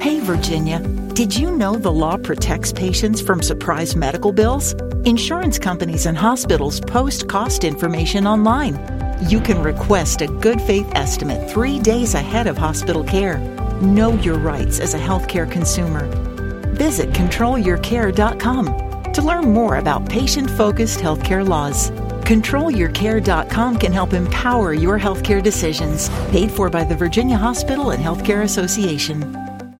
Hey, Virginia, did you know the law protects patients from surprise medical bills? Insurance companies and hospitals post cost information online. You can request a good faith estimate 3 days ahead of hospital care. Know your rights as a healthcare consumer. Visit controlyourcare.com to learn more about patient-focused healthcare laws. ControlYourCare.com can help empower your healthcare decisions. Paid for by the Virginia Hospital and Healthcare Association.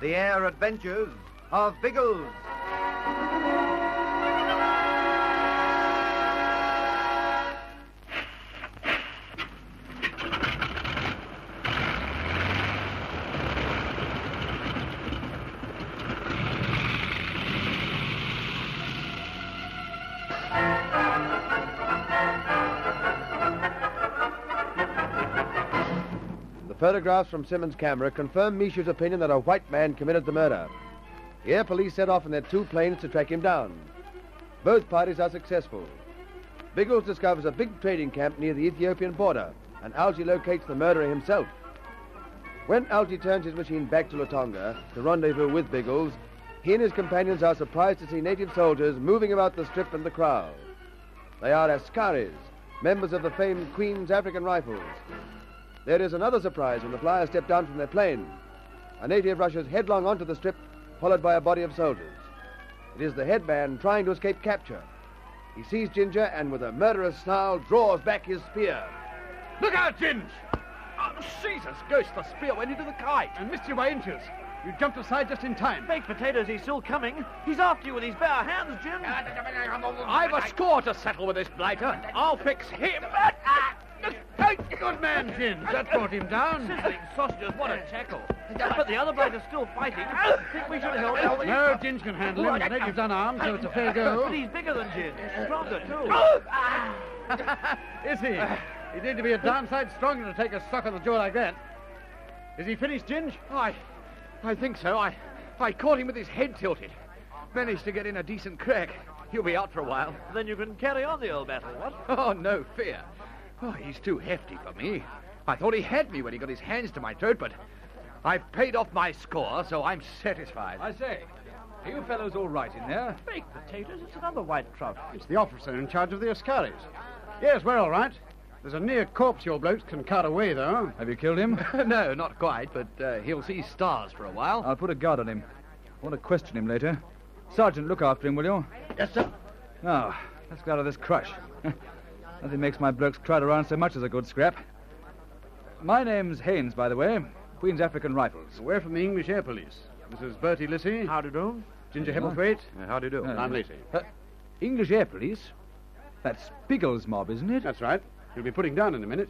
The Air Adventures of Biggles. Photographs from Simmons' camera confirm Mishu's opinion that a white man committed the murder. The air police set off in their two planes to track him down. Both parties are successful. Biggles discovers a big trading camp near the Ethiopian border, and Algy locates the murderer himself. When Algy turns his machine back to Latonga to rendezvous with Biggles, he and his companions are surprised to see native soldiers moving about the strip and the crowd. They are Ascaris, members of the famed Queen's African Rifles. There is another surprise when the flyers step down from their plane. A native rushes headlong onto the strip, followed by a body of soldiers. It is the headman trying to escape capture. He sees Ginger and with a murderous snarl draws back his spear. Look out, Ginger! Oh, Jesus, Ghost, the spear went into the kite. And missed you by inches. You jumped aside just in time. Baked potatoes, he's still coming. He's after you with his bare hands, Ginger. I've a score to settle with this blighter. I'll fix him. Good man, Jim. That brought him down. Sizzling sausages, what a tackle. But the other bite is still fighting. Think we should help him? No, Jim can handle him. The native's unarmed, so it's a fair go. But he's bigger than Jim. Stronger, too. Is he? He'd need to be a darn sight stronger to take a sock on the jaw like that. Is he finished, Jim? Oh, I think so. I caught him with his head tilted. Managed to get in a decent crack. He'll be out for a while. Then you can carry on the old battle, what? Oh, no fear. Oh, he's too hefty for me. I thought he had me when he got his hands to my throat, but I've paid off my score, so I'm satisfied. I say, are you fellows all right in there? Baked potatoes? It's another white trout. It's the officer in charge of the Ascaris. Yes, we're all right. There's a near corpse your blokes can cart away, though. Have you killed him? No, not quite, but he'll see stars for a while. I'll put a guard on him. I want to question him later. Sergeant, look after him, will you? Yes, sir. Now, let's get out of this crush. Nothing makes my blokes crowd around so much as a good scrap. My name's Haynes, by the way. Queen's African Rifles. We're from the English Air Police. Mrs. Bertie Lissy. How do you do? Ginger Hebblethwaite. How do you do? I'm Lacey. English Air Police? That's Biggles' mob, isn't it? That's right. You'll be putting down in a minute.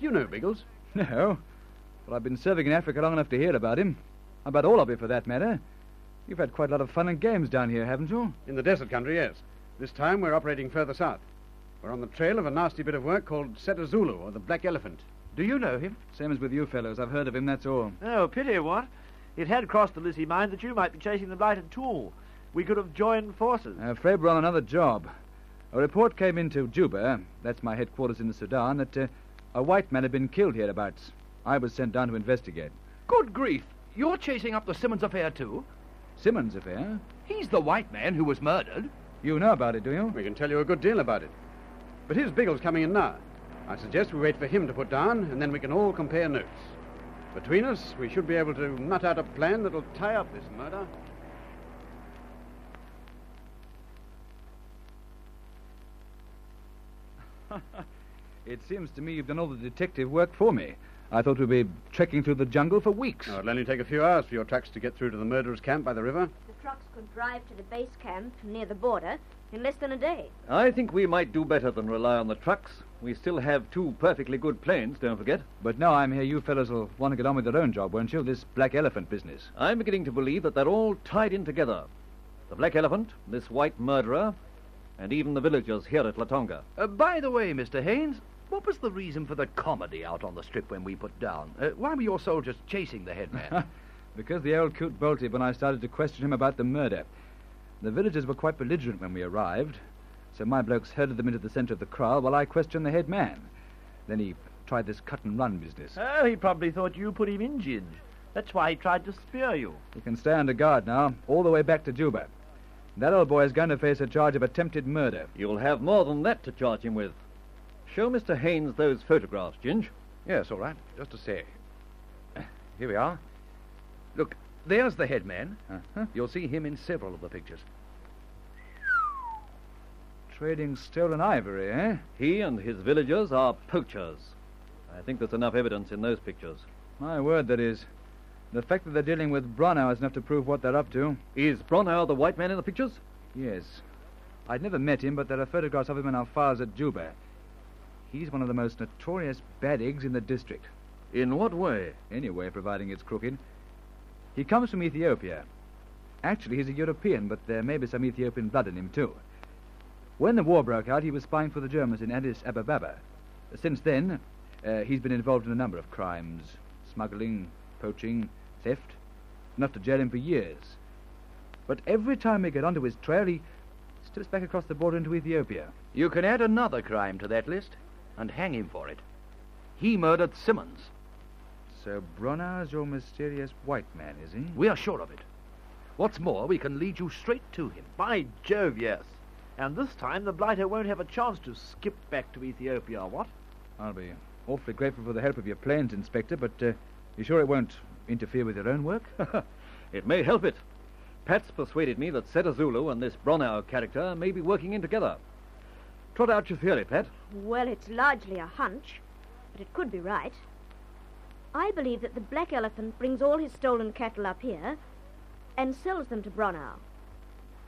Do you know Biggles? No. But I've been serving in Africa long enough to hear about him. About all of you, for that matter. You've had quite a lot of fun and games down here, haven't you? In the desert country, yes. This time we're operating further south. We're on the trail of a nasty bit of work called Setazulu, or the Black Elephant. Do you know him? Same as with you fellows. I've heard of him, that's all. Oh, pity what? It had crossed the Lizzie mind that you might be chasing the blighted too. We could have joined forces. I'm afraid we're on another job. A report came into Juba, that's my headquarters in the Sudan, that a white man had been killed hereabouts. I was sent down to investigate. Good grief. You're chasing up the Simmons affair, too? Simmons affair? He's the white man who was murdered. You know about it, do you? We can tell you a good deal about it. But here's Biggles coming in now. I suggest we wait for him to put down, and then we can all compare notes. Between us, we should be able to nut out a plan that'll tie up this murder. It seems to me you've done all the detective work for me. I thought we'd be trekking through the jungle for weeks. No, it'll only take a few hours for your trucks to get through to the murderers' camp by the river. The trucks could drive to the base camp near the border in less than a day. I think we might do better than rely on the trucks. We still have two perfectly good planes, don't forget. But now I'm here, you fellas will want to get on with your own job, won't you? This black elephant business. I'm beginning to believe that they're all tied in together. The black elephant, this white murderer, and even the villagers here at Latonga. By the way, Mr. Haynes, what was the reason for the comedy out on the strip when we put down? Why were your soldiers chasing the headman? Because the old coot bolted when I started to question him about the murder. The villagers were quite belligerent when we arrived, so my blokes herded them into the centre of the kraal while I questioned the headman. Then he tried this cut-and-run business. Oh, he probably thought you put him in, Ginge. That's why he tried to spear you. He can stay under guard now, all the way back to Juba. That old boy is going to face a charge of attempted murder. You'll have more than that to charge him with. Show Mr. Haynes those photographs, Ginge. Yes, all right. Just a sec. Here we are. Look, there's the headman. Uh-huh. You'll see him in several of the pictures. Trading stolen ivory, eh? He and his villagers are poachers. I think there's enough evidence in those pictures. My word, that is. The fact that they're dealing with Bronau is enough to prove what they're up to. Is Bronau the white man in the pictures? Yes. I'd never met him, but there are photographs of him in our files at Juba. He's one of the most notorious bad eggs in the district. In what way? Any way, providing it's crooked. He comes from Ethiopia. Actually, he's a European, but there may be some Ethiopian blood in him, too. When the war broke out, he was spying for the Germans in Addis Ababa. Since then, he's been involved in a number of crimes. Smuggling, poaching, theft. Enough to jail him for years. But every time we get onto his trail, he steps back across the border into Ethiopia. You can add another crime to that list. And hang him for it. He murdered Simmons. So Bronau's your mysterious white man, is he? We are sure of it. What's more, we can lead you straight to him. By Jove, yes. And this time the blighter won't have a chance to skip back to Ethiopia, what? I'll be awfully grateful for the help of your planes, Inspector, but you sure it won't interfere with your own work? It may help it. Pat's persuaded me that Setazulu and this Bronau character may be working in together. Trot out your theory, Pat. Well, it's largely a hunch, but it could be right. I believe that the black elephant brings all his stolen cattle up here and sells them to Bronau.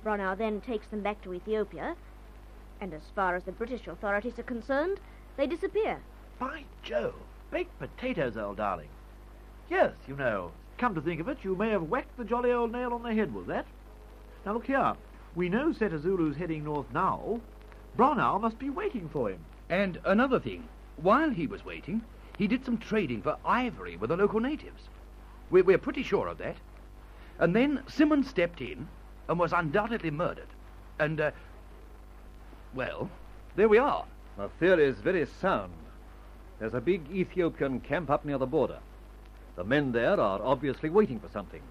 Bronau then takes them back to Ethiopia, and as far as the British authorities are concerned, they disappear. By Jove, baked potatoes, old darling. Yes, you know, come to think of it, you may have whacked the jolly old nail on the head with that. Now look here, we know Setazulu's heading north now. Bronau must be waiting for him. And another thing, while he was waiting, he did some trading for ivory with the local natives. We're pretty sure of that. And then Simmons stepped in and was undoubtedly murdered. And, well, there we are. The theory is very sound. There's a big Ethiopian camp up near the border. The men there are obviously waiting for something.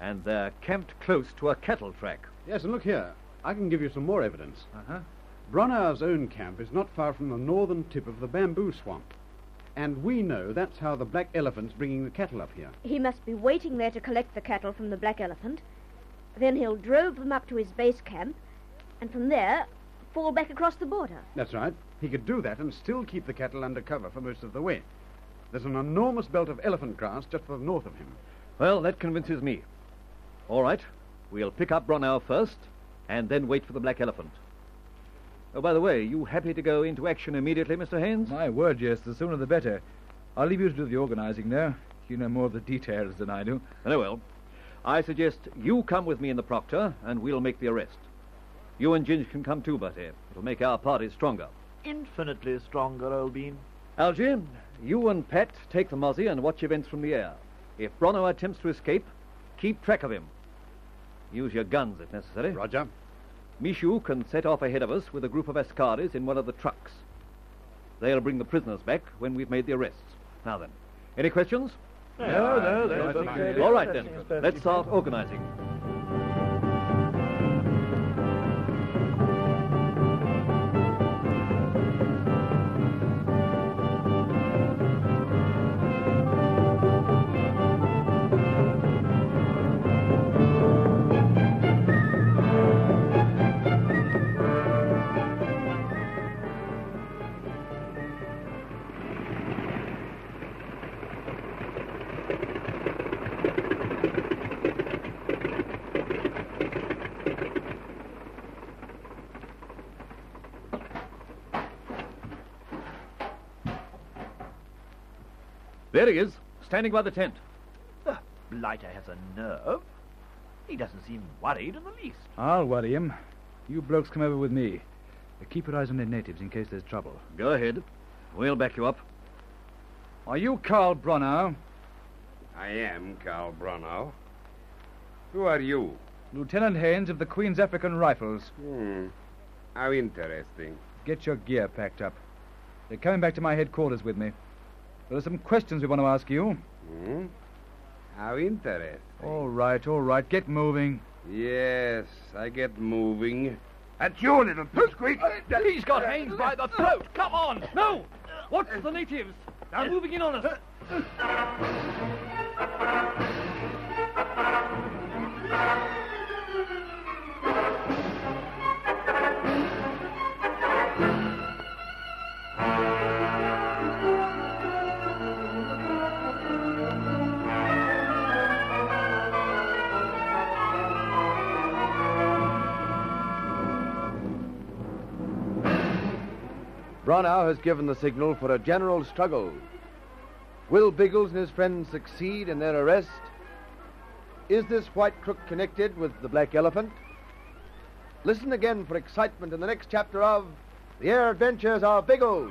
And they're camped close to a cattle track. Yes, and look here. I can give you some more evidence. Uh-huh. Bronau's own camp is not far from the northern tip of the Bamboo Swamp. And we know that's how the black elephant's bringing the cattle up here. He must be waiting there to collect the cattle from the black elephant. Then he'll drove them up to his base camp, and from there, fall back across the border. That's right. He could do that and still keep the cattle under cover for most of the way. There's an enormous belt of elephant grass just to the north of him. Well, that convinces me. All right, we'll pick up Bronau first, and then wait for the black elephant. Oh, by the way, you happy to go into action immediately, Mr. Haynes? My word, yes. The sooner the better. I'll leave you to do the organising now. You know more of the details than I do. Oh, well. I suggest you come with me in the Proctor, and we'll make the arrest. You and Ginge can come too, Bertie. It'll make our party stronger. Infinitely stronger, old bean. Algy, you and Pat take the mozzie and watch events from the air. If Bronau attempts to escape, keep track of him. Use your guns if necessary. Roger. Mishu can set off ahead of us with a group of Ascaris in one of the trucks. They'll bring the prisoners back when we've made the arrests. Now then, any questions? No. All right then, let's start organising. There he is, standing by the tent. The blighter has a nerve. He doesn't seem worried in the least. I'll worry him. You blokes come over with me. Keep your eyes on the natives in case there's trouble. Go ahead. We'll back you up. Are you Carl Bronau? I am Carl Bronau. Who are you? Lieutenant Haynes of the Queen's African Rifles. How interesting. Get your gear packed up. They're coming back to my headquarters with me. There are some questions we want to ask you. How interesting. All right. Get moving. Yes, I get moving. That's you, little pipsqueak. He's got Haynes by the throat. Come on. No. Watch the natives. They're moving in on us. Bronau has given the signal for a general struggle. Will Biggles and his friends succeed in their arrest? Is this white crook connected with the black elephant? Listen again for excitement in the next chapter of The Air Adventures of Biggles.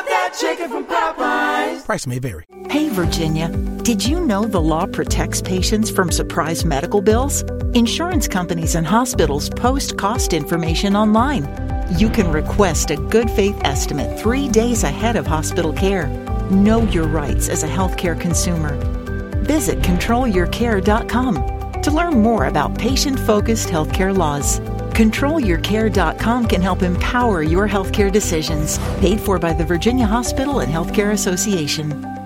that chicken from Popeyes. Price may vary. Hey, Virginia. Did you know the law protects patients from surprise medical bills? Insurance companies and hospitals post cost information online. You can request a good faith estimate 3 days ahead of hospital care. Know your rights as a healthcare consumer. Visit controlyourcare.com to learn more about patient-focused healthcare laws. ControlYourCare.com can help empower your healthcare decisions. Paid for by the Virginia Hospital and Healthcare Association.